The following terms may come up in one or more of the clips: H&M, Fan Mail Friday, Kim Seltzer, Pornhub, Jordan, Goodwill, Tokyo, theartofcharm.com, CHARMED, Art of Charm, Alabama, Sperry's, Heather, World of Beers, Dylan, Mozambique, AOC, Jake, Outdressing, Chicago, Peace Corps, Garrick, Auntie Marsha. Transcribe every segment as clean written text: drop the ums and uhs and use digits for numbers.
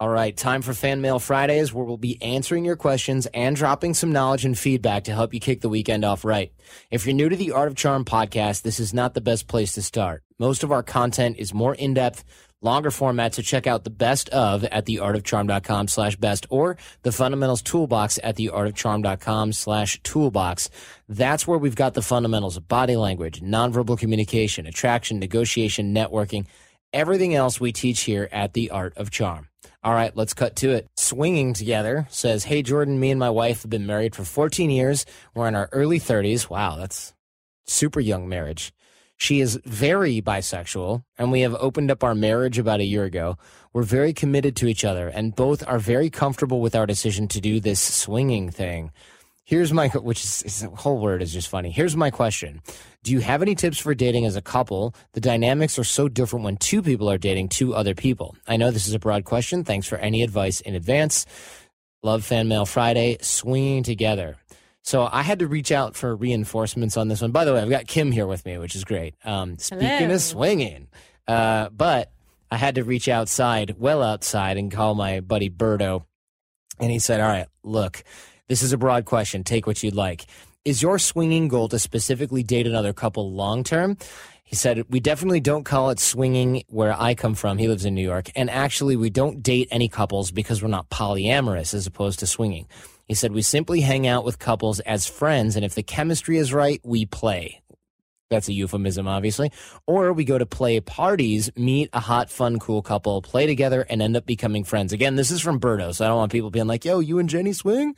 All right, time for Fan Mail Fridays, where we'll be answering your questions and dropping some knowledge and feedback to help you kick the weekend off right. If you're new to the Art of Charm podcast, this is not the best place to start. Most of our content is more in-depth, longer format, so check out the best of at theartofcharm.com/best or the fundamentals toolbox at theartofcharm.com/toolbox. That's where we've got the fundamentals of body language, nonverbal communication, attraction, negotiation, networking, everything else we teach here at the Art of Charm. All right, let's cut to it. Swinging Together says, "Hey, Jordan, me and my wife have been married for 14 years. We're in our early 30s. Wow, that's super young marriage. She is very bisexual, and we have opened up our marriage about a year ago. We're very committed to each other, and both are very comfortable with our decision to do this swinging thing. Here's my, which is the whole word is just funny. Here's my question. Do you have any tips for dating as a couple? The dynamics are so different when two people are dating two other people. I know this is a broad question. Thanks for any advice in advance. Love Fan Mail Friday, Swinging Together." So I had to reach out for reinforcements on this one. By the way, I've got Kim here with me, which is great. Speaking of swinging, but I had to reach outside, well outside, and call my buddy Birdo. And he said, "All right, look, this is a broad question. Take what you'd like. Is your swinging goal to specifically date another couple long-term?" He said, "We definitely don't call it swinging where I come from." He lives in New York. "And actually, we don't date any couples because we're not polyamorous as opposed to swinging." He said, "We simply hang out with couples as friends. And if the chemistry is right, we play." That's a euphemism, obviously. "Or we go to play parties, meet a hot, fun, cool couple, play together, and end up becoming friends." Again, this is from Birdo, so I don't want people being like, "Yo, you and Jenny swing?"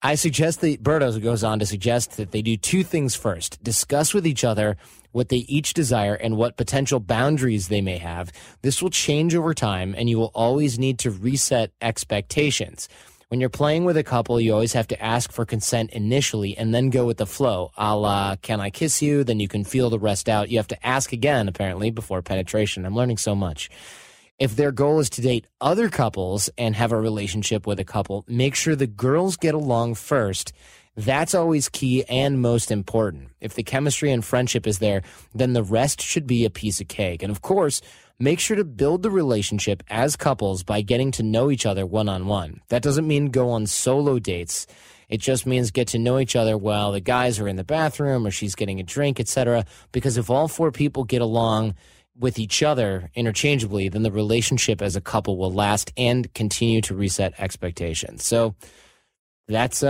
I suggest that Birdo goes on to suggest that they do two things first: discuss with each other what they each desire and what potential boundaries they may have. This will change over time, and you will always need to reset expectations. When you're playing with a couple, you always have to ask for consent initially and then go with the flow, a la, "Can I kiss you?" Then you can feel the rest out. You have to ask again, apparently, before penetration. I'm learning so much. If their goal is to date other couples and have a relationship with a couple, make sure the girls get along first. That's always key and most important. If the chemistry and friendship is there, then the rest should be a piece of cake. And of course, make sure to build the relationship as couples by getting to know each other one-on-one. That doesn't mean go on solo dates. It just means get to know each other while the guys are in the bathroom or she's getting a drink, etc. Because if all four people get along with each other interchangeably, then the relationship as a couple will last and continue to reset expectations. So that's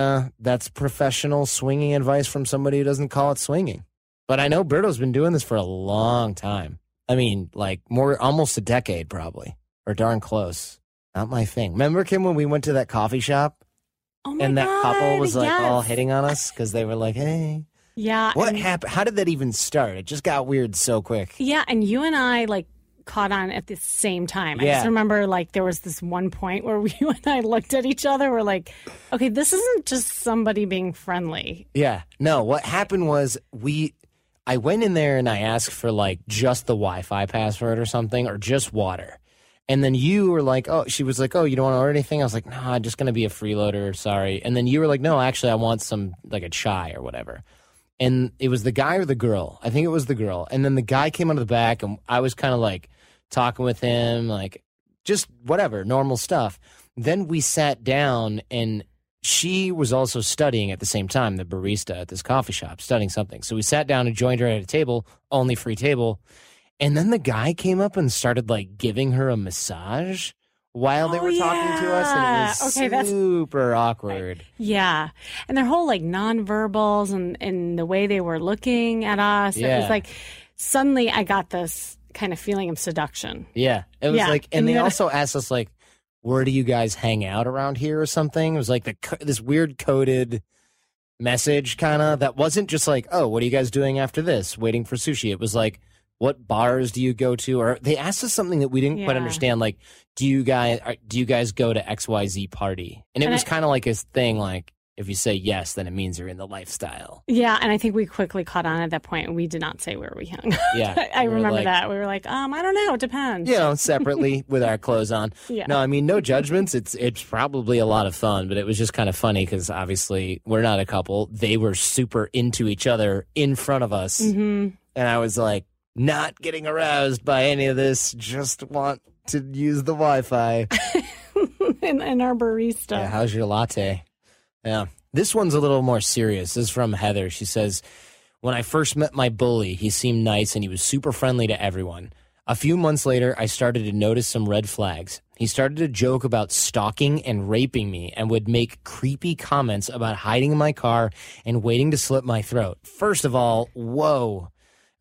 professional swinging advice from somebody who doesn't call it swinging. But I know Birdo's been doing this for a long time. I mean, like almost a decade probably, or darn close. Not my thing. Remember, Kim, when we went to that coffee shop and that couple was like all hitting on us because they were like, "Hey." Yeah. What happened? How did that even start? It just got weird so quick. Yeah. And you and I caught on at the same time. Yeah. I just remember there was this one point where you and I looked at each other. We're like, okay, this isn't just somebody being friendly. Yeah. No, what happened was I went in there and I asked for just the Wi-Fi password or something, or just water. And then you were like, "Oh," she was like, "Oh, you don't want to order anything?" I was like, "No, I'm just going to be a freeloader. Sorry." And then you were like, "No, actually I want some a chai or whatever." And it was the guy or the girl. I think it was the girl. And then the guy came out of the back, and I was kind of talking with him, just whatever, normal stuff. Then we sat down, and she was also studying at the same time, the barista at this coffee shop, studying something. So we sat down and joined her at a table, only free table. And then the guy came up and started giving her a massage while they were talking to us, and it was super awkward. Yeah. And their whole nonverbals and the way they were looking at us. Yeah. It was suddenly I got this kind of feeling of seduction. Yeah. It was and they also asked us where do you guys hang out around here or something? It was this weird coded message kind of that wasn't just oh, what are you guys doing after this? Waiting for sushi. It was What bars do you go to? Or they asked us something that we didn't quite understand. Like, do you guys go to XYZ party? And it was kind of like a thing, like, if you say yes, then it means you're in the lifestyle. Yeah, and I think we quickly caught on at that point. We did not say where we hung. Yeah. I remember that. We were like, I don't know. It depends. You know, separately with our clothes on. Yeah. No, I mean, no judgments. It's probably a lot of fun, but it was just kind of funny because obviously we're not a couple. They were super into each other in front of us. Mm-hmm. And I was like, not getting aroused by any of this. Just want to use the Wi-Fi. and our barista. Yeah, how's your latte? Yeah. This one's a little more serious. This is from Heather. She says, when I first met my bully, he seemed nice and he was super friendly to everyone. A few months later, I started to notice some red flags. He started to joke about stalking and raping me and would make creepy comments about hiding in my car and waiting to slit my throat. First of all, whoa.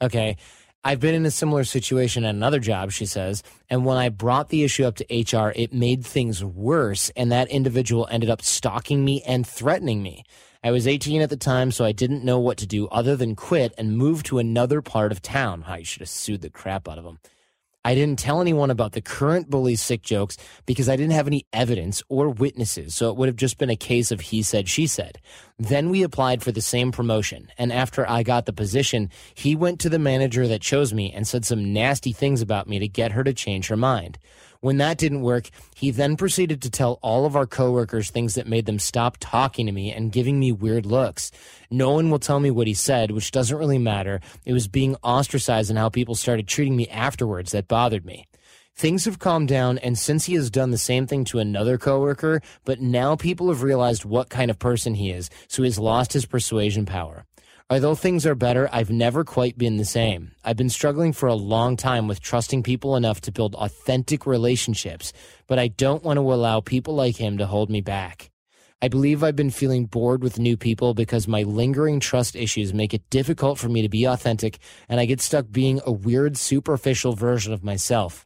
Okay. I've been in a similar situation at another job, she says, and when I brought the issue up to HR, it made things worse, and that individual ended up stalking me and threatening me. I was 18 at the time, so I didn't know what to do other than quit and move to another part of town. I should have sued the crap out of him. I didn't tell anyone about the current bully's sick jokes because I didn't have any evidence or witnesses, so it would have just been a case of he said, she said. Then we applied for the same promotion, and after I got the position, he went to the manager that chose me and said some nasty things about me to get her to change her mind. When that didn't work, he then proceeded to tell all of our coworkers things that made them stop talking to me and giving me weird looks. No one will tell me what he said, which doesn't really matter. It was being ostracized and how people started treating me afterwards that bothered me. Things have calmed down, and since he has done the same thing to another coworker, but now people have realized what kind of person he is, so he's lost his persuasion power. Although things are better, I've never quite been the same. I've been struggling for a long time with trusting people enough to build authentic relationships, but I don't want to allow people like him to hold me back. I believe I've been feeling bored with new people because my lingering trust issues make it difficult for me to be authentic, and I get stuck being a weird, superficial version of myself.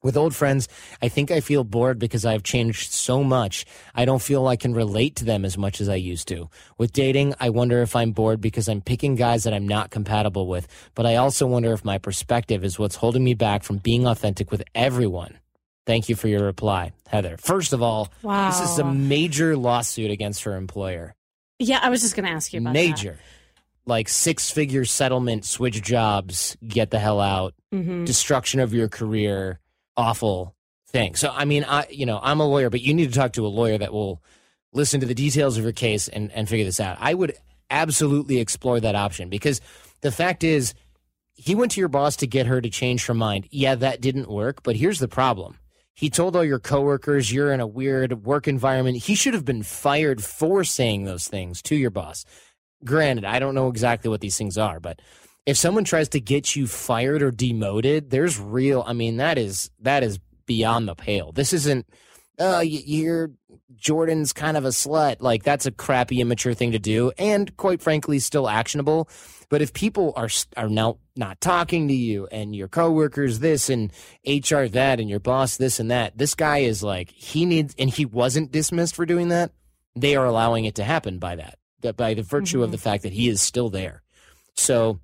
With old friends, I think I feel bored because I've changed so much. I don't feel I can relate to them as much as I used to. With dating, I wonder if I'm bored because I'm picking guys that I'm not compatible with, but I also wonder if my perspective is what's holding me back from being authentic with everyone. Thank you for your reply, Heather. First of all, wow. This is a major lawsuit against her employer. Yeah, I was just going to ask you about that. Major. Like six-figure settlement, switch jobs, get the hell out, destruction of your career. Awful thing. So, I mean, I'm a lawyer, but you need to talk to a lawyer that will listen to the details of your case and figure this out. I would absolutely explore that option because the fact is he went to your boss to get her to change her mind. Yeah, that didn't work. But here's the problem. He told all your coworkers you're in a weird work environment. He should have been fired for saying those things to your boss. Granted, I don't know exactly what these things are, but if someone tries to get you fired or demoted, there's real, I mean, that is beyond the pale. This isn't, you're Jordan's kind of a slut. Like, that's a crappy, immature thing to do. And quite frankly, still actionable. But if people are now not talking to you and your coworkers this and HR that and your boss this and that, this guy is like, he needs, and he wasn't dismissed for doing that. They are allowing it to happen by that by the virtue of the fact that he is still there. So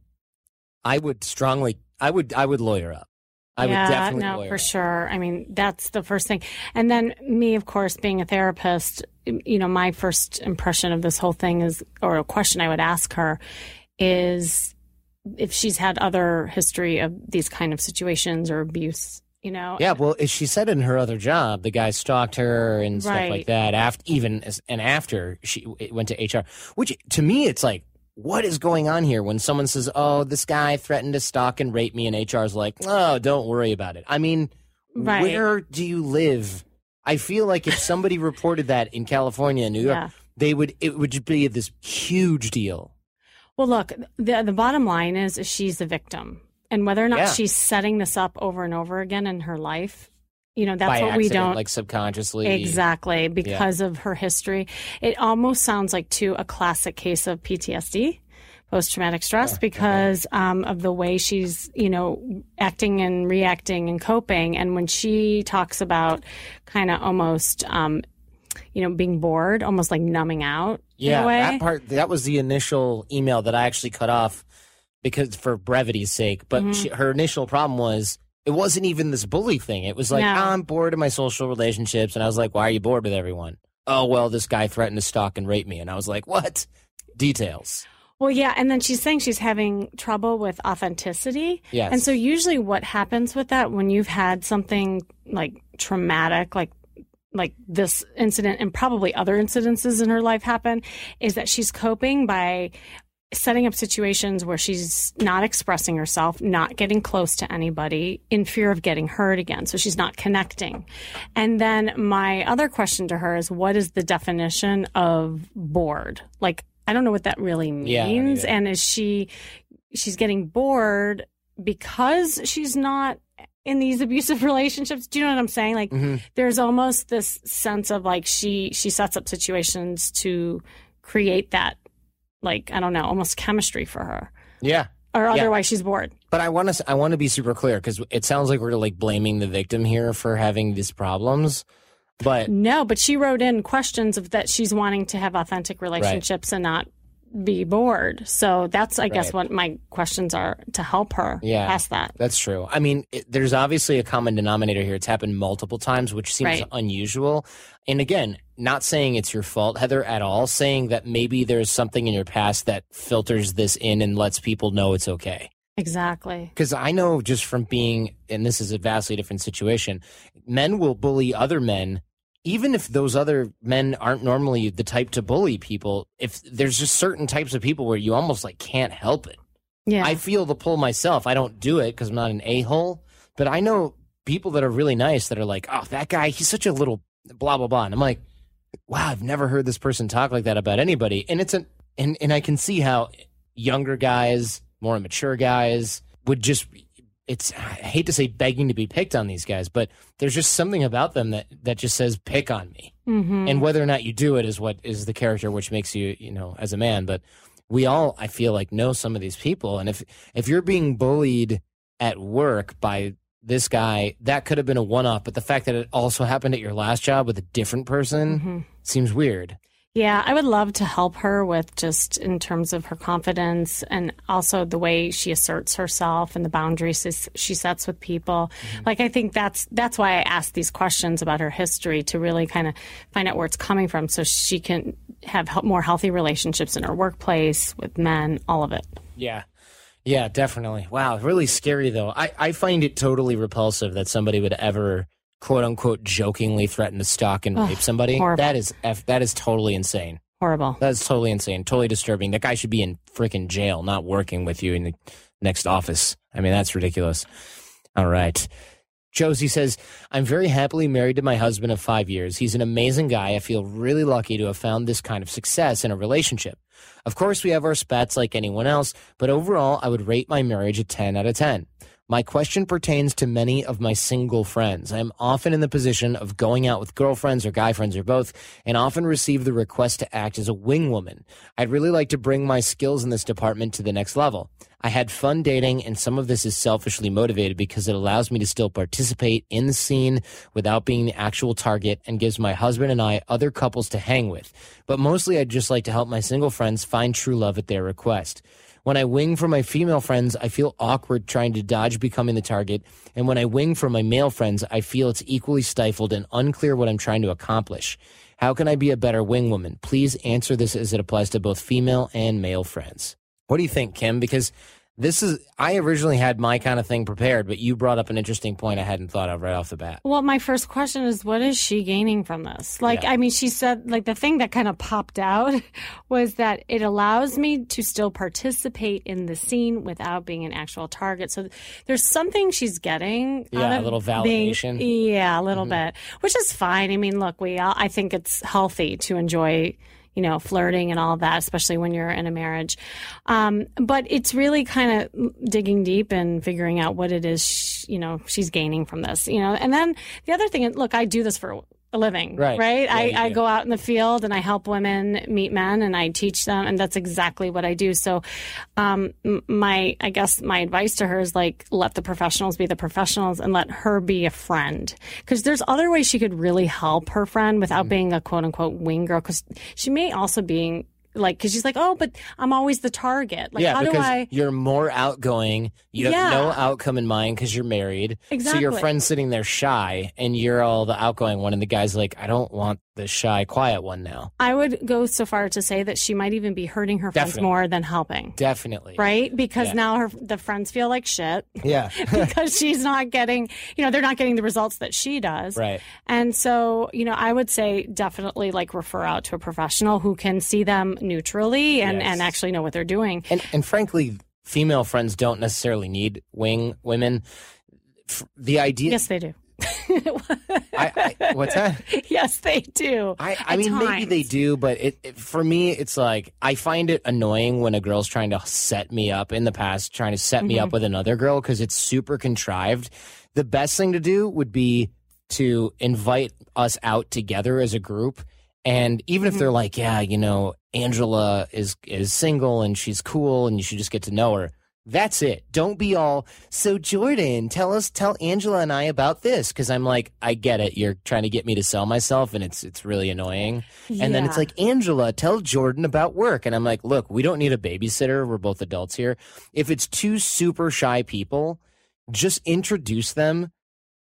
I would lawyer up. I would definitely lawyer up. For sure. I mean, that's the first thing. And then me, of course, being a therapist, you know, my first impression of this whole thing is, or a question I would ask her is if she's had other history of these kind of situations or abuse, you know? Yeah. Well, as she said in her other job, the guy stalked her and stuff like that after she went to HR, which to me, it's like, what is going on here when someone says, oh, this guy threatened to stalk and rape me, and HR's like, oh, don't worry about it. I mean, where do you live? I feel like if somebody reported that in California, New York, it would be this huge deal. Well, look, the bottom line is she's the victim. And whether or not she's setting this up over and over again in her life, you know, that's by what accident, we don't like subconsciously. Exactly. Because of her history. It almost sounds like too a classic case of PTSD, post-traumatic stress, because of the way she's, you know, acting and reacting and coping. And when she talks about kind of almost, you know, being bored, almost like numbing out. Yeah, in a way. That was the initial email that I actually cut off. because for brevity's sake, but her initial problem was it wasn't even this bully thing. It was like, I'm bored of my social relationships. And I was like, why are you bored with everyone? Oh, well, this guy threatened to stalk and rape me. And I was like, what? Details. Well, yeah. And then she's saying she's having trouble with authenticity. Yes. And so usually what happens with that when you've had something like traumatic, like this incident and probably other incidences in her life happen, is that she's coping by setting up situations where she's not expressing herself, not getting close to anybody in fear of getting hurt again. So she's not connecting. And then my other question to her is, what is the definition of bored? Like, I don't know what that really means. Yeah, and is she's getting bored because she's not in these abusive relationships? Do you know what I'm saying? Like there's almost this sense of like she sets up situations to create that, like, I don't know, almost chemistry for her. Yeah. Or otherwise she's bored. But I want to be super clear, because it sounds like we're like blaming the victim here for having these problems. But no, but she wrote in questions of that she's wanting to have authentic relationships and not be bored. So that's, I guess, what my questions are to help her past that. That's true. I mean, there's obviously a common denominator here. It's happened multiple times, which seems unusual. And again, not saying it's your fault, Heather, at all, saying that maybe there's something in your past that filters this in and lets people know it's okay. Exactly. Because I know just from being, and this is a vastly different situation, men will bully other men, even if those other men aren't normally the type to bully people. If there's just certain types of people where you almost like can't help it. Yeah. I feel the pull myself. I don't do it because I'm not an a-hole, but I know people that are really nice that are like, oh, that guy, he's such a little blah, blah, blah. And I'm like, wow, I've never heard this person talk like that about anybody. And it's and I can see how younger guys, more immature guys would just, I hate to say begging to be picked on these guys, but there's just something about them that just says, pick on me. Mm-hmm. And whether or not you do it is what is the character, which makes you, you know, as a man. But we all, I feel like, know some of these people. And if you're being bullied at work by this guy, that could have been a one-off. But the fact that it also happened at your last job with a different person seems weird. Yeah, I would love to help her with just in terms of her confidence and also the way she asserts herself and the boundaries she sets with people. Mm-hmm. Like, I think that's why I asked these questions about her history, to really kind of find out where it's coming from so she can have more healthy relationships in her workplace, with men, all of it. Yeah. Yeah, definitely. Wow, really scary, though. I find it totally repulsive that somebody would ever quote-unquote jokingly threaten to stalk and rape somebody. Horrible. That is totally insane. Horrible. That's totally insane. Totally disturbing. That guy should be in freaking jail, not working with you in the next office. I mean, that's ridiculous. All right. Josie says, I'm very happily married to my husband of 5 years. He's an amazing guy. I feel really lucky to have found this kind of success in a relationship. Of course, we have our spats like anyone else, but overall, I would rate my marriage a 10 out of 10. My question pertains to many of my single friends. I am often in the position of going out with girlfriends or guy friends or both, and often receive the request to act as a wing woman. I'd really like to bring my skills in this department to the next level. I had fun dating, and some of this is selfishly motivated because it allows me to still participate in the scene without being the actual target, and gives my husband and I other couples to hang with. But mostly I'd just like to help my single friends find true love at their request. When I wing for my female friends, I feel awkward trying to dodge becoming the target. And when I wing for my male friends, I feel it's equally stifled and unclear what I'm trying to accomplish. How can I be a better wing woman? Please answer this as it applies to both female and male friends. What do you think, Kim? Because I originally had my kind of thing prepared, but you brought up an interesting point I hadn't thought of right off the bat. Well, my first question is, what is she gaining from this? Like, yeah. I mean, she said, like, the thing that kind of popped out was that it allows me to still participate in the scene without being an actual target. So there's something she's getting. Yeah, out of a little validation. Yeah, a little bit, which is fine. I mean, look, I think it's healthy to enjoy, you know, flirting and all that, especially when you're in a marriage. But it's really kind of digging deep and figuring out what it is, she's gaining from this, And then the other thing, look, I do this for a living, right? Yeah, I go out in the field and I help women meet men and I teach them, and that's exactly what I do. So my advice to her is, like, let the professionals be the professionals and let her be a friend, because there's other ways she could really help her friend without being a quote unquote wing girl, because she may also being like, because she's like, oh, but I'm always the target. Like, yeah, how because do I... you're more outgoing. You have no outcome in mind because you're married. Exactly. So your friend's sitting there shy, and you're all the outgoing one, and the guy's like, I don't want the shy, quiet one now. I would go so far to say that she might even be hurting her friends more than helping. Definitely. Right? Because now the friends feel like shit. Yeah. Because she's not getting, you know, they're not getting the results that she does. Right. And so, you know, I would say definitely like refer out to a professional who can see them neutrally and actually know what they're doing. And frankly, female friends don't necessarily need wing women. The idea... Yes, they do. I, what's that? Yes, they do. I mean, times. Maybe they do, but it for me, it's like I find it annoying when a girl's trying to set me up in the past, trying to set me up with another girl because it's super contrived. The best thing to do would be to invite us out together as a group. And even if they're like, yeah, you know, Angela is single and she's cool and you should just get to know her. That's it. Don't be all, so Jordan, tell Angela and I about this. Because I'm like, I get it. You're trying to get me to sell myself, and it's really annoying. Yeah. And then it's like, Angela, tell Jordan about work. And I'm like, look, we don't need a babysitter. We're both adults here. If it's two super shy people, just introduce them,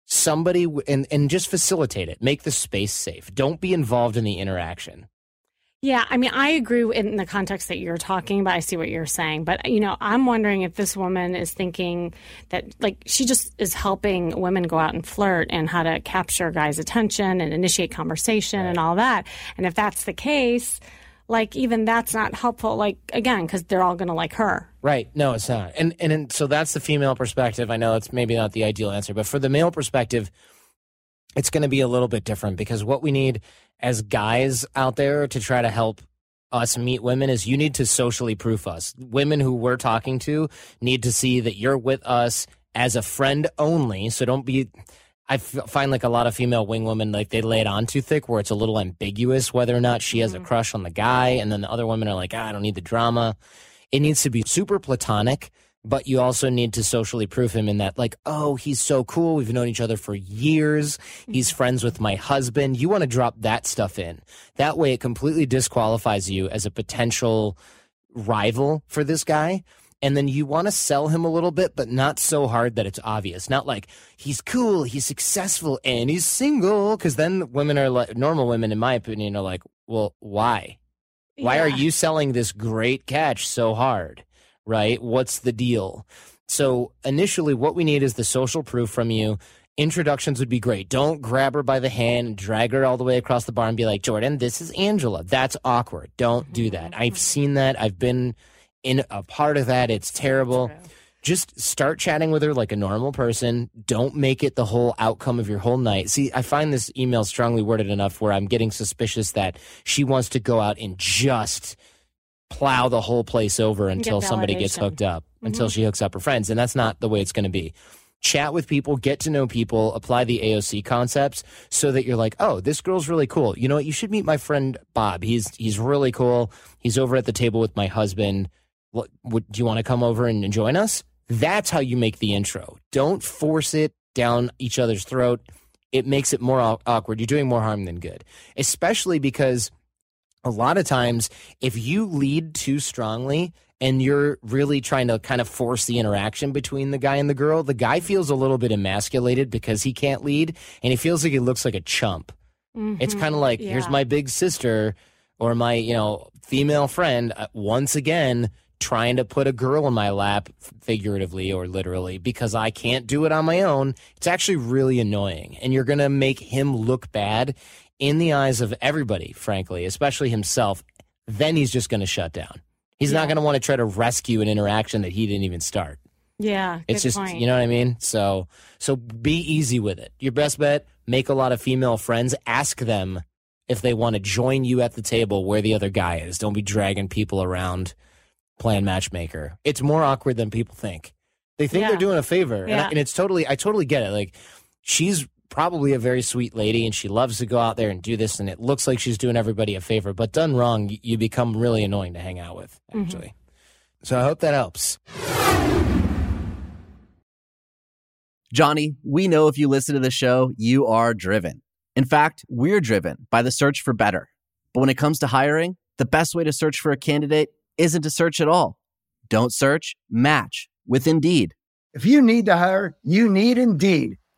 somebody, and just facilitate it. Make the space safe. Don't be involved in the interaction. Yeah, I mean, I agree in the context that you're talking about. I see what you're saying. But, you know, I'm wondering if this woman is thinking that, like, she just is helping women go out and flirt and how to capture guys' attention and initiate conversation and all that. And if that's the case, like, even that's not helpful, like, again, because they're all going to like her. Right. No, it's not. And so that's the female perspective. I know it's maybe not the ideal answer, but for the male perspective, it's going to be a little bit different because what we need as guys out there to try to help us meet women is you need to socially proof us. Women who we're talking to need to see that you're with us as a friend only. So don't be, I find like a lot of female wing women, like they lay it on too thick where it's a little ambiguous whether or not she has a crush on the guy. And then the other women are like, I don't need the drama. It needs to be super platonic. But you also need to socially proof him in that, like, oh, he's so cool. We've known each other for years. He's friends with my husband. You want to drop that stuff in. That way it completely disqualifies you as a potential rival for this guy. And then you want to sell him a little bit, but not so hard that it's obvious. Not like he's cool, he's successful, and he's single. Because then women are like, normal women, in my opinion, are like, well, why? Yeah. Why are you selling this great catch so hard? Right? What's the deal? So initially what we need is the social proof from you. Introductions would be great. Don't grab her by the hand and drag her all the way across the bar and be like, Jordan, this is Angela. That's awkward. Don't do that. I've seen that. I've been in a part of that. It's terrible. Just start chatting with her like a normal person. Don't make it the whole outcome of your whole night. See, I find this email strongly worded enough where I'm getting suspicious that she wants to go out and just plow the whole place over until somebody gets hooked up, until she hooks up her friends. And that's not the way it's going to be. Chat with people, get to know people, apply the AOC concepts so that you're like, oh, this girl's really cool. You know what? You should meet my friend Bob. He's really cool. He's over at the table with my husband. Do you want to come over and join us? That's how you make the intro. Don't force it down each other's throat. It makes it more awkward. You're doing more harm than good, especially because a lot of times, if you lead too strongly and you're really trying to kind of force the interaction between the guy and the guy feels a little bit emasculated because he can't lead and he feels like he looks like a chump. It's kind of like, here's my big sister or my, you know, female friend once again trying to put a girl in my lap figuratively or literally because I can't do it on my own. It's actually really annoying and you're going to make him look bad in the eyes of everybody, frankly, especially himself. Then he's just going to shut down. He's not going to want to try to rescue an interaction that he didn't even start. Yeah, it's just point. You know what I mean? So be easy with it. Your best bet, make a lot of female friends. Ask them if they want to join you at the table where the other guy is. Don't be dragging people around playing matchmaker. It's more awkward than people think. They think they're doing a favor. Yeah. And it's totally, I totally get it. Like, she's probably a very sweet lady and she loves to go out there and do this and it looks like she's doing everybody a favor, but done wrong, you become really annoying to hang out with, actually. So I hope that helps. Johnny, we know if you listen to the show, you are driven. In fact, we're driven by the search for better. But when it comes to hiring, The best way to search for a candidate isn't to search at all. Don't search, match with Indeed. If you need to hire, you need Indeed.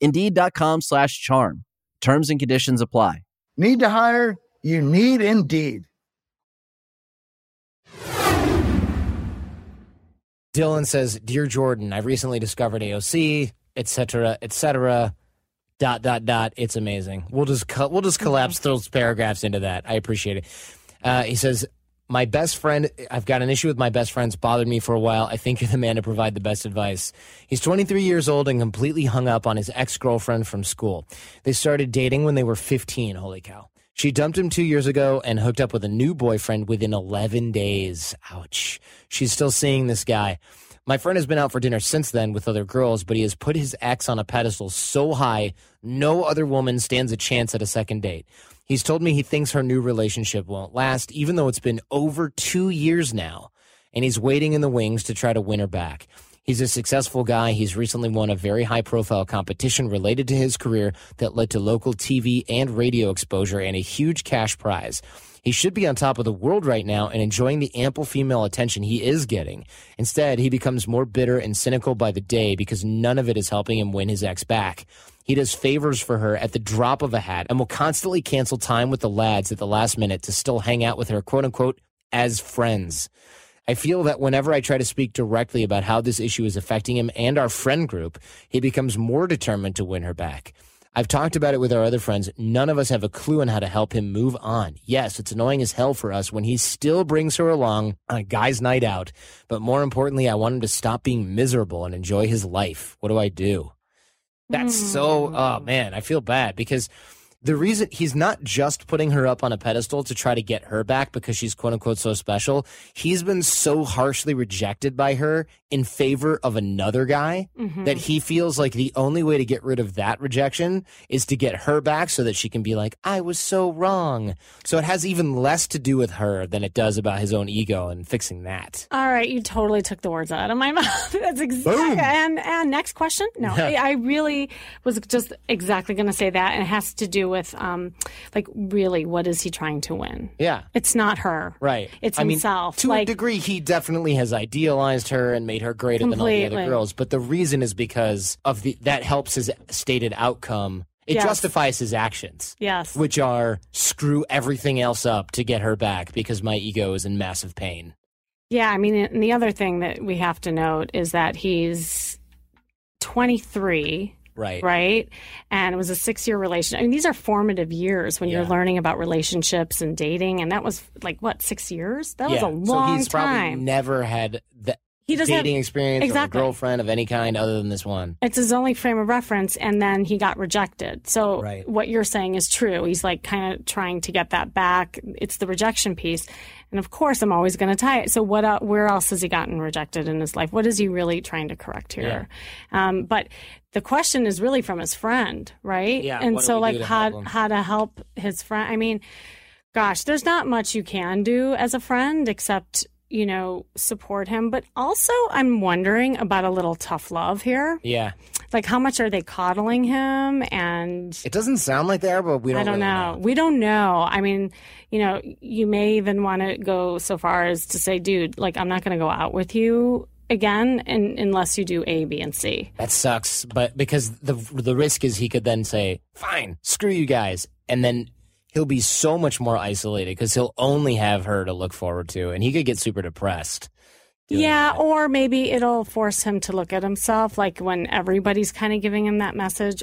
Indeed.com/charm. Terms and conditions apply. Need to hire? You need Indeed. Dylan says, "Dear Jordan, I recently discovered AOC, etc., etc. ... It's amazing." We'll just collapse those paragraphs into that. I appreciate it. He says, "My best friend, I've got an issue with my best friend's bothered me for a while. I think you're the man to provide the best advice. He's 23 years old and completely hung up on his ex-girlfriend from school. They started dating when they were 15, holy cow. She dumped him 2 years ago and hooked up with a new boyfriend within 11 days. Ouch. She's still seeing this guy. My friend has been out for dinner since then with other girls, but he has put his ex on a pedestal so high, no other woman stands a chance at a second date. He's told me he thinks her new relationship won't last, even though it's been over 2 years now, and he's waiting in the wings to try to win her back. He's a successful guy. He's recently won a very high-profile competition related to his career that led to local TV and radio exposure and a huge cash prize. He should be on top of the world right now and enjoying the ample female attention he is getting. Instead, he becomes more bitter and cynical by the day because none of it is helping him win his ex back. He does favors for her at the drop of a hat and will constantly cancel time with the lads at the last minute to still hang out with her, quote-unquote, as friends. I feel that whenever I try to speak directly about how this issue is affecting him and our friend group, he becomes more determined to win her back. I've talked about it with our other friends. None of us have a clue on how to help him move on. Yes, it's annoying as hell for us when he still brings her along on a guy's night out. But more importantly, I want him to stop being miserable and enjoy his life. What do I do?" That's so, oh man, I feel bad because the reason he's not just putting her up on a pedestal to try to get her back because she's quote unquote so special. He's been so harshly rejected by her in favor of another guy that he feels like the only way to get rid of that rejection is to get her back so that she can be like, I was so wrong. So it has even less to do with her than it does about his own ego and fixing that. All right. You totally took the words out of my mouth. That's exactly. And next question. No, I really was just exactly going to say that. And it has to do with like really what is he trying to win? Yeah. It's not her. Right. It's himself. I mean, to a degree he definitely has idealized her and made her greater than all the other girls, but the reason is because of that helps his stated outcome. It justifies his actions. Yes. Which are screw everything else up to get her back because my ego is in massive pain. Yeah, I mean, and the other thing that we have to note is that he's 23. Right. And it was a 6-year relationship. I mean, these are formative years when you're learning about relationships and dating. And that was like, what, 6 years? That was a long time. So he's probably never had the dating experience or a girlfriend of any kind other than this one. It's his only frame of reference. And then he got rejected. So what you're saying is true. He's like kind of trying to get that back. It's the rejection piece. And of course, I'm always going to tie it. So what? Where else has he gotten rejected in his life? What is he really trying to correct here? Yeah. But the question is really from his friend, right? Yeah. And so, like, how to help his friend? I mean, gosh, there's not much you can do as a friend except, you know, support him. But also, I'm wondering about a little tough love here. Yeah. Like, how much are they coddling him? And it doesn't sound like they are, but we don't really know. We don't know. I mean, you know, you may even want to go so far as to say, dude, like, I'm not going to go out with you again, and unless you do A, B, and C. That sucks, but because the risk is he could then say, fine, screw you guys, and then he'll be so much more isolated because he'll only have her to look forward to, and he could get super depressed. Yeah, or maybe it'll force him to look at himself, like when everybody's kind of giving him that message.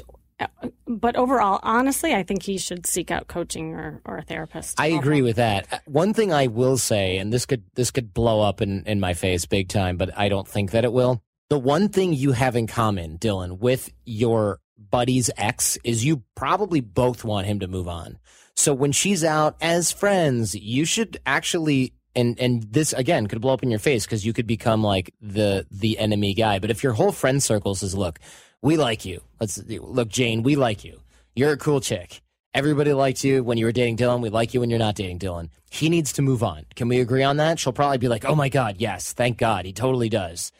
But overall, honestly, I think he should seek out coaching or a therapist. I agree with that. One thing I will say, and this could blow up in my face big time, but I don't think that it will. The one thing you have in common, Dylan, with your buddy's ex is you probably both want him to move on. So when she's out as friends, you should actually... And this, again, could blow up in your face because you could become like the enemy guy. But if your whole friend circles is, look, we like you. Look, Jane, we like you. You're a cool chick. Everybody liked you when you were dating Dylan. We like you when you're not dating Dylan. He needs to move on. Can we agree on that? She'll probably be like, oh, my God, yes. Thank God. He totally does.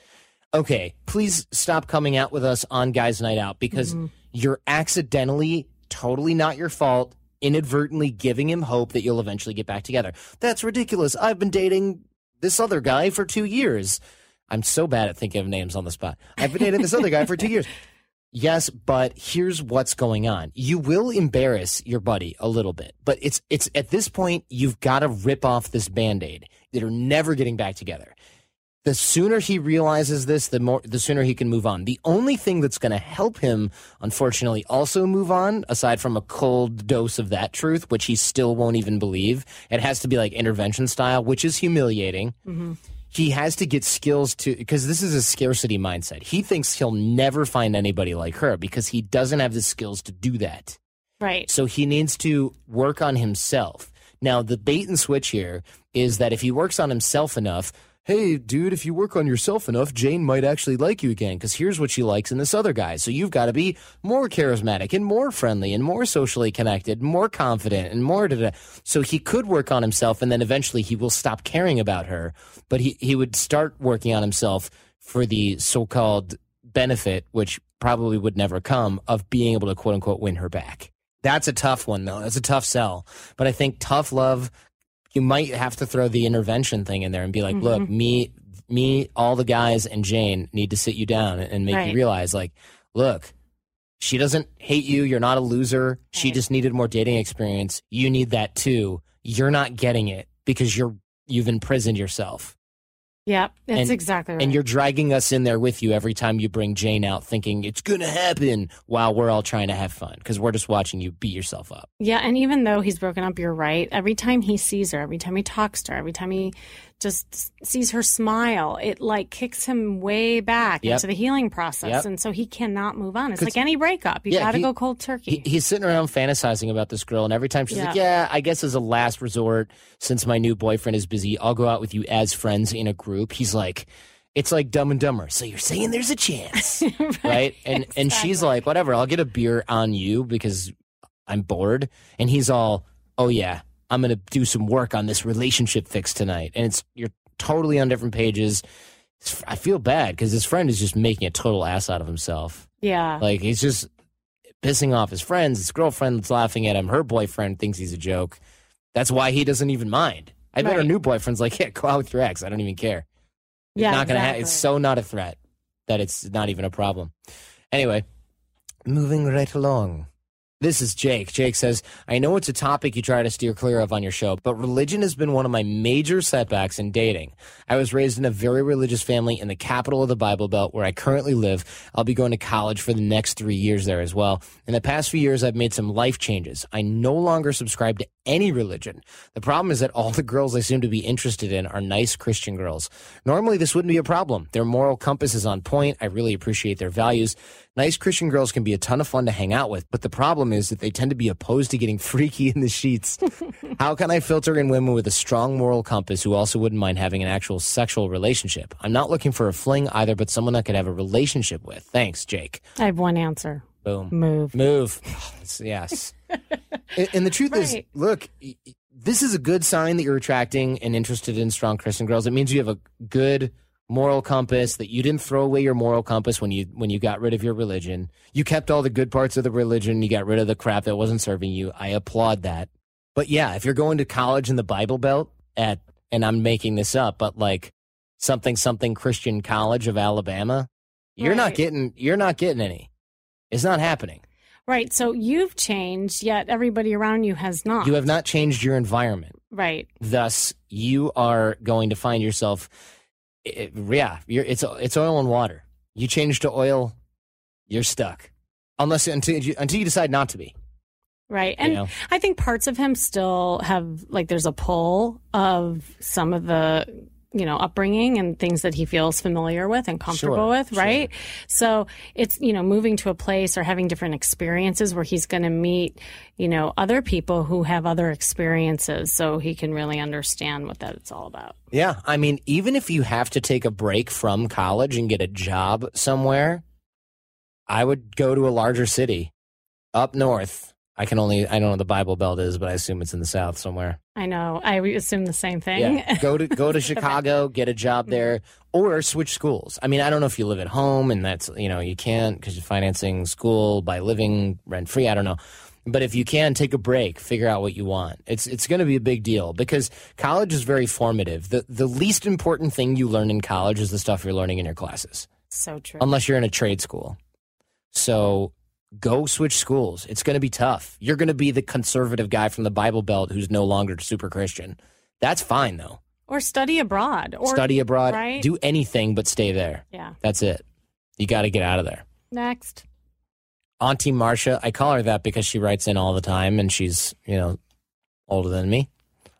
Okay, please stop coming out with us on Guys Night Out because you're accidentally, totally not your fault, inadvertently giving him hope that you'll eventually get back together. That's ridiculous. I've been dating this other guy for 2 years. I'm so bad at thinking of names on the spot. I've been dating this other guy for 2 years. Yes, but here's what's going on. You will embarrass your buddy a little bit, but it's at this point, you've got to rip off this Band-Aid. They're never getting back together. The sooner he realizes this, the sooner he can move on. The only thing that's going to help him, unfortunately, also move on, aside from a cold dose of that truth, which he still won't even believe, it has to be like intervention style, which is humiliating. Mm-hmm. He has to get skills to, because this is a scarcity mindset. He thinks he'll never find anybody like her because he doesn't have the skills to do that. Right. So he needs to work on himself. Now, the bait and switch here is that if he works on himself enough, hey, dude, if you work on yourself enough, Jane might actually like you again because here's what she likes in this other guy. So you've got to be more charismatic and more friendly and more socially connected, more confident and more da-da. So he could work on himself and then eventually he will stop caring about her. But he would start working on himself for the so-called benefit, which probably would never come, of being able to, quote unquote, win her back. That's a tough one, though. That's a tough sell. But I think tough love... You might have to throw the intervention thing in there and be like, look, me, all the guys and Jane need to sit you down and make you realize, like, look, she doesn't hate you. You're not a loser. Right. She just needed more dating experience. You need that, too. You're not getting it because you've imprisoned yourself. Yeah, that's exactly right. And you're dragging us in there with you every time you bring Jane out thinking it's going to happen while we're all trying to have fun because we're just watching you beat yourself up. Yeah, and even though he's broken up, you're right. Every time he sees her, every time he talks to her, every time he just sees her smile, it like kicks him way back into the healing process. Yep. And so he cannot move on. It's like any breakup. You've got to go cold turkey. He's sitting around fantasizing about this girl. And every time she's like, yeah, I guess as a last resort, since my new boyfriend is busy, I'll go out with you as friends in a group. He's like, it's like Dumb and Dumber. So you're saying there's a chance, right? And exactly. And she's like, whatever, I'll get a beer on you because I'm bored. And he's all, oh, yeah. I'm going to do some work on this relationship fix tonight. And you're totally on different pages. I feel bad because his friend is just making a total ass out of himself. Yeah. Like, he's just pissing off his friends. His girlfriend's laughing at him. Her boyfriend thinks he's a joke. That's why he doesn't even mind. I bet her new boyfriend's like, yeah, go out with your ex. I don't even care. It's not gonna it's so not a threat that it's not even a problem. Anyway, moving right along. This is Jake. Jake says, I know it's a topic you try to steer clear of on your show, but religion has been one of my major setbacks in dating. I was raised in a very religious family in the capital of the Bible Belt where I currently live. I'll be going to college for the next 3 years there as well. In the past few years, I've made some life changes. I no longer subscribe to any religion. The problem is that all the girls I seem to be interested in are nice Christian girls. Normally, this wouldn't be a problem. Their moral compass is on point. I really appreciate their values. Nice Christian girls can be a ton of fun to hang out with, but the problem is that they tend to be opposed to getting freaky in the sheets. How can I filter in women with a strong moral compass who also wouldn't mind having an actual sexual relationship? I'm not looking for a fling either, but someone I could have a relationship with. Thanks, Jake. I have one answer. Boom. Move. Yes. And the truth is, look, this is a good sign that you're attracting and interested in strong Christian girls. It means you have a good moral compass, that you didn't throw away your moral compass when you got rid of your religion. You kept all the good parts of the religion. You got rid of the crap that wasn't serving you. I applaud that. But yeah, if you're going to college in the Bible Belt at, and I'm making this up, but like something Christian College of Alabama, you're not getting, any. It's not happening. Right. So you've changed, yet everybody around you has not. You have not changed your environment. Right. Thus, you are going to find yourself, it's oil and water. You change to oil, you're stuck. Unless, until you decide not to be. Right. And you know? I think parts of him still have, like, there's a pull of some of the, you know, upbringing and things that he feels familiar with and comfortable with, right? Sure. So it's, you know, moving to a place or having different experiences where he's going to meet, you know, other people who have other experiences so he can really understand what that's all about. Yeah. I mean, even if you have to take a break from college and get a job somewhere, I would go to a larger city up north. I don't know what the Bible Belt is, but I assume it's in the South somewhere. I know. I assume the same thing. Yeah. Go to Chicago, get a job there, or switch schools. I mean, I don't know if you live at home and that's, you know, you can't because you're financing school by living rent free. I don't know. But if you can, take a break, figure out what you want. It's going to be a big deal because college is very formative. The least important thing you learn in college is the stuff you're learning in your classes. So true. Unless you're in a trade school. So go switch schools. It's going to be tough. You're going to be the conservative guy from the Bible Belt who's no longer super Christian. That's fine, though. Or study abroad. Right? Do anything but stay there. Yeah. That's it. You got to get out of there. Next. Auntie Marsha. I call her that because she writes in all the time, and she's, you know, older than me.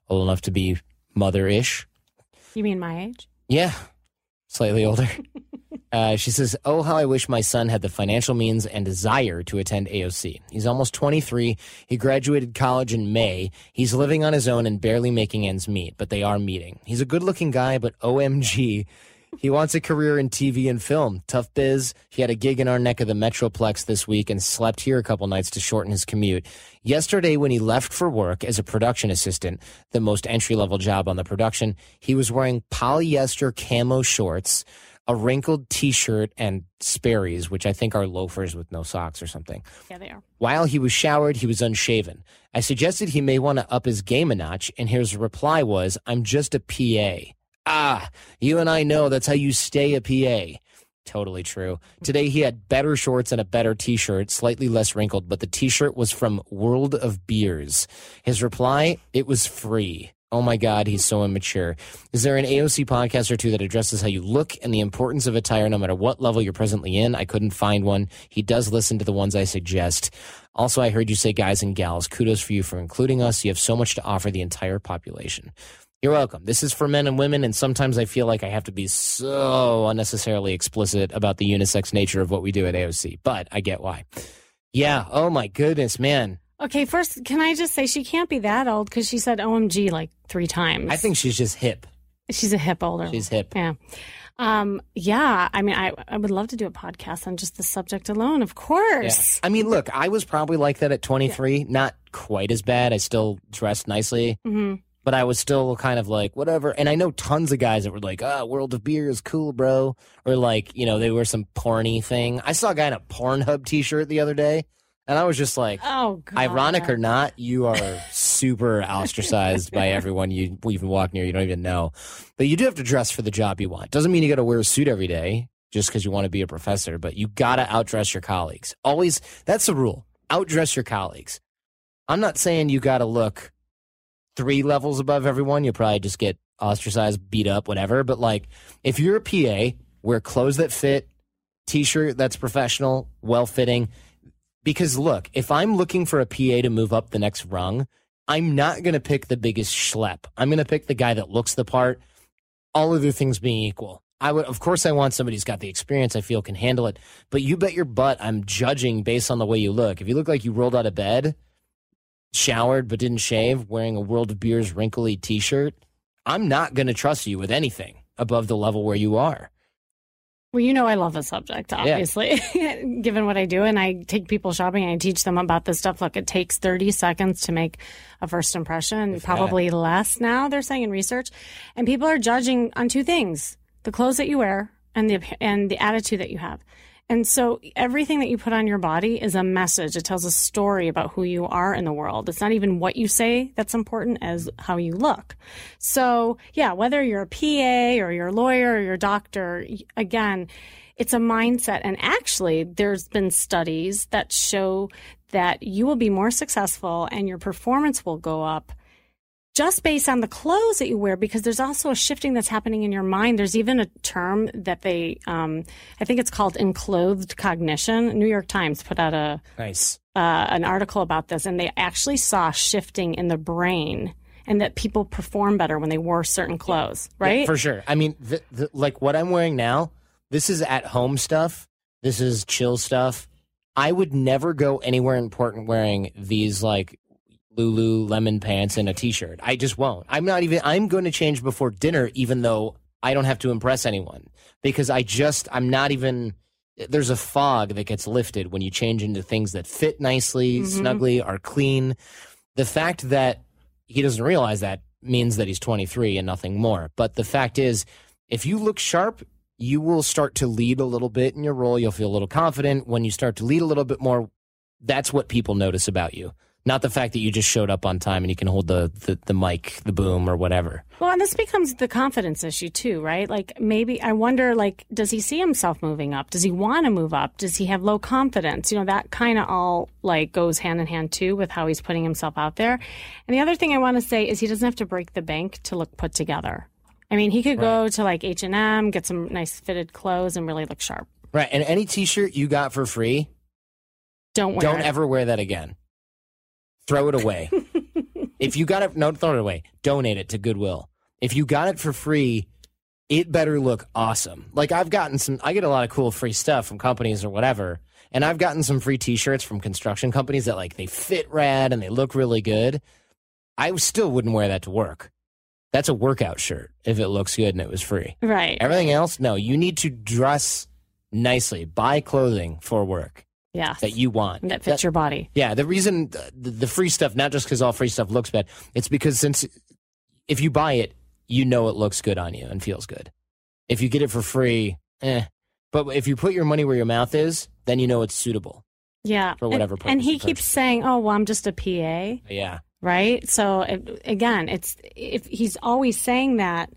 Old enough to be mother-ish. You mean my age? Yeah. Slightly older. She says, oh, how I wish my son had the financial means and desire to attend AOC. He's almost 23. He graduated college in May. He's living on his own and barely making ends meet, but they are meeting. He's a good-looking guy, but OMG. He wants a career in TV and film. Tough biz. He had a gig in our neck of the Metroplex this week and slept here a couple nights to shorten his commute. Yesterday, when he left for work as a production assistant, the most entry-level job on the production, he was wearing polyester camo shorts, a wrinkled T-shirt, and Sperry's, which I think are loafers with no socks or something. Yeah, they are. While he was showered, he was unshaven. I suggested he may want to up his game a notch, and his reply was, I'm just a PA. Ah, you and I know that's how you stay a PA. Totally true. Today he had better shorts and a better T-shirt, slightly less wrinkled, but the T-shirt was from World of Beers. His reply, it was free. Oh my God, he's so immature. Is there an AOC podcast or two that addresses how you look and the importance of attire no matter what level you're presently in? I couldn't find one. He does listen to the ones I suggest. Also, I heard you say guys and gals. Kudos for you for including us. You have so much to offer the entire population. You're welcome. This is for men and women, and sometimes I feel like I have to be so unnecessarily explicit about the unisex nature of what we do at AOC, but I get why. Yeah. Oh my goodness, man. Okay, first, can I just say she can't be that old because she said OMG like 3 times. I think she's just hip. She's a hip older. She's hip. Yeah. Yeah. I mean, I would love to do a podcast on just the subject alone, of course. Yeah. I mean, look, I was probably like that at 23. Yeah. Not quite as bad. I still dressed nicely. Mm-hmm. But I was still kind of like, whatever. And I know tons of guys that were like, oh, World of Beer is cool, bro. Or like, you know, they wear some porny thing. I saw a guy in a Pornhub T-shirt the other day. And I was just like, oh, God. Ironic or not, you are super ostracized by everyone you even walk near. You don't even know. But you do have to dress for the job you want. Doesn't mean you got to wear a suit every day just because you want to be a professor. But you got to outdress your colleagues. Always. That's the rule. Outdress your colleagues. I'm not saying you got to look 3 levels above everyone. You'll probably just get ostracized, beat up, whatever. But like if you're a PA, wear clothes that fit, T-shirt that's professional, well-fitting. Because, look, if I'm looking for a PA to move up the next rung, I'm not going to pick the biggest schlep. I'm going to pick the guy that looks the part, all other things being equal. Of course, I want somebody who's got the experience I feel can handle it. But you bet your butt I'm judging based on the way you look. If you look like you rolled out of bed, showered but didn't shave, wearing a World of Beers wrinkly T-shirt, I'm not going to trust you with anything above the level where you are. Well, you know I love the subject, obviously, yeah. Given what I do. And I take people shopping and I teach them about this stuff. Look, it takes 30 seconds to make a first impression, probably less now, they're saying in research. And people are judging on 2 things, the clothes that you wear, and the attitude that you have. And so everything that you put on your body is a message. It tells a story about who you are in the world. It's not even what you say that's important as how you look. So yeah, whether you're a PA or you're a lawyer or you're a doctor, again, it's a mindset. And actually, there's been studies that show that you will be more successful and your performance will go up just based on the clothes that you wear, because there's also a shifting that's happening in your mind. There's even a term that they, I think it's called enclothed cognition. New York Times put out a an article about this, and they actually saw shifting in the brain and that people perform better when they wore certain clothes, right? Yeah, for sure. I mean, like what I'm wearing now, this is at-home stuff. This is chill stuff. I would never go anywhere important wearing these, like, Lululemon pants and a t-shirt. I just won't. I'm going to change before dinner, even though I don't have to impress anyone, because I'm not even, there's a fog that gets lifted when you change into things that fit nicely, snugly, are clean. The fact that he doesn't realize that means that he's 23 and nothing more. But the fact is, if you look sharp, you will start to lead a little bit in your role. You'll feel a little confident. When you start to lead a little bit more, that's what people notice about you. Not the fact that you just showed up on time and you can hold the mic, the boom, or whatever. Well, and this becomes the confidence issue too, right? Like, maybe I wonder, like, does he see himself moving up? Does he want to move up? Does he have low confidence? You know, that kind of all, like, goes hand in hand too with how he's putting himself out there. And the other thing I want to say is he doesn't have to break the bank to look put together. I mean, he could go to, like, H&M, get some nice fitted clothes and really look sharp. Right. And any t-shirt you got for free, don't ever wear that again. Throw it away. If you got it, throw it away. Donate it to Goodwill. If you got it for free, it better look awesome. Like, I get a lot of cool free stuff from companies or whatever, and I've gotten some free t-shirts from construction companies that, like, they fit rad and they look really good. I still wouldn't wear that to work. That's a workout shirt if it looks good and it was free. Right. Everything else, no. You need to dress nicely. Buy clothing for work. Yeah, that you want. And that fits your body. Yeah, the reason the free stuff, not just because all free stuff looks bad, it's because since if you buy it, you know it looks good on you and feels good. If you get it for free, But if you put your money where your mouth is, then you know it's suitable. Yeah. For whatever purpose. And he keeps saying, oh, well, I'm just a PA. Yeah. Right? So, again, it's if he's always saying that,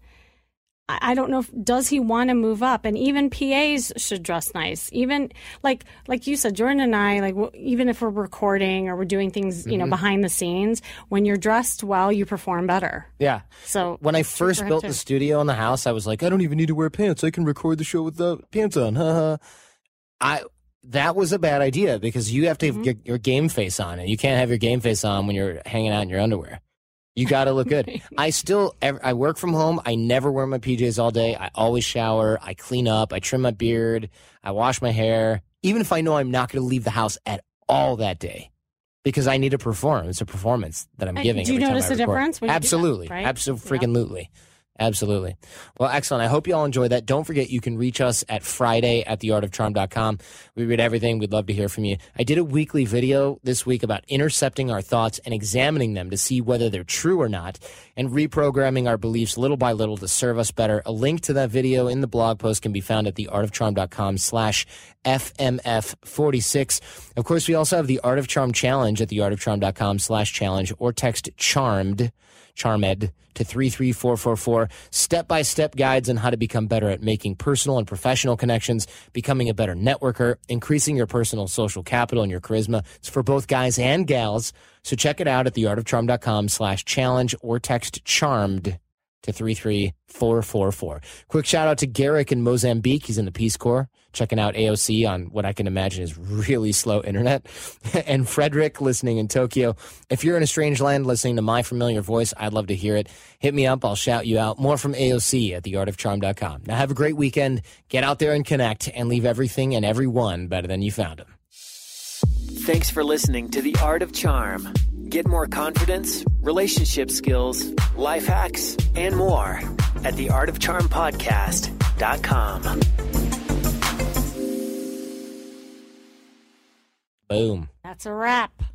I don't know, does he want to move up? And even PAs should dress nice. Even like you said, Jordan and I, like, even if we're recording or we're doing things, you know, behind the scenes, when you're dressed well, you perform better. Yeah. So when I first built the studio in the house, I was like, I don't even need to wear pants. I can record the show with the pants on. That was a bad idea, because you have to have your game face on, and you can't have your game face on when you're hanging out in your underwear. You got to look good. I work from home. I never wear my PJs all day. I always shower. I clean up. I trim my beard. I wash my hair. Even if I know I'm not going to leave the house at all that day, because I need to perform. It's a performance that I'm giving. Do you notice the difference? Absolutely. Right? Absolutely. Yeah. Absolutely. Well, excellent. I hope you all enjoyed that. Don't forget, you can reach us at friday@theartofcharm.com. We read everything. We'd love to hear from you. I did a weekly video this week about intercepting our thoughts and examining them to see whether they're true or not, and reprogramming our beliefs little by little to serve us better. A link to that video in the blog post can be found at theartofcharm.com/FMF46. Of course, we also have the Art of Charm Challenge at theartofcharm.com/challenge, or text CHARMED to 33444. Step-by-step guides on how to become better at making personal and professional connections, becoming a better networker, increasing your personal social capital and your charisma. It's for both guys and gals. So check it out at theartofcharm.com/challenge, or text CHARMED to 33444. Quick shout out to Garrick in Mozambique. He's in the Peace Corps, checking out AOC on what I can imagine is really slow internet. And Frederick listening in Tokyo. If you're in a strange land listening to my familiar voice, I'd love to hear it. Hit me up. I'll shout you out. More from AOC at theartofcharm.com. Now have a great weekend. Get out there and connect, and leave everything and everyone better than you found them. Thanks for listening to The Art of Charm. Get more confidence, relationship skills, life hacks, and more at theartofcharmpodcast.com. Boom. That's a wrap.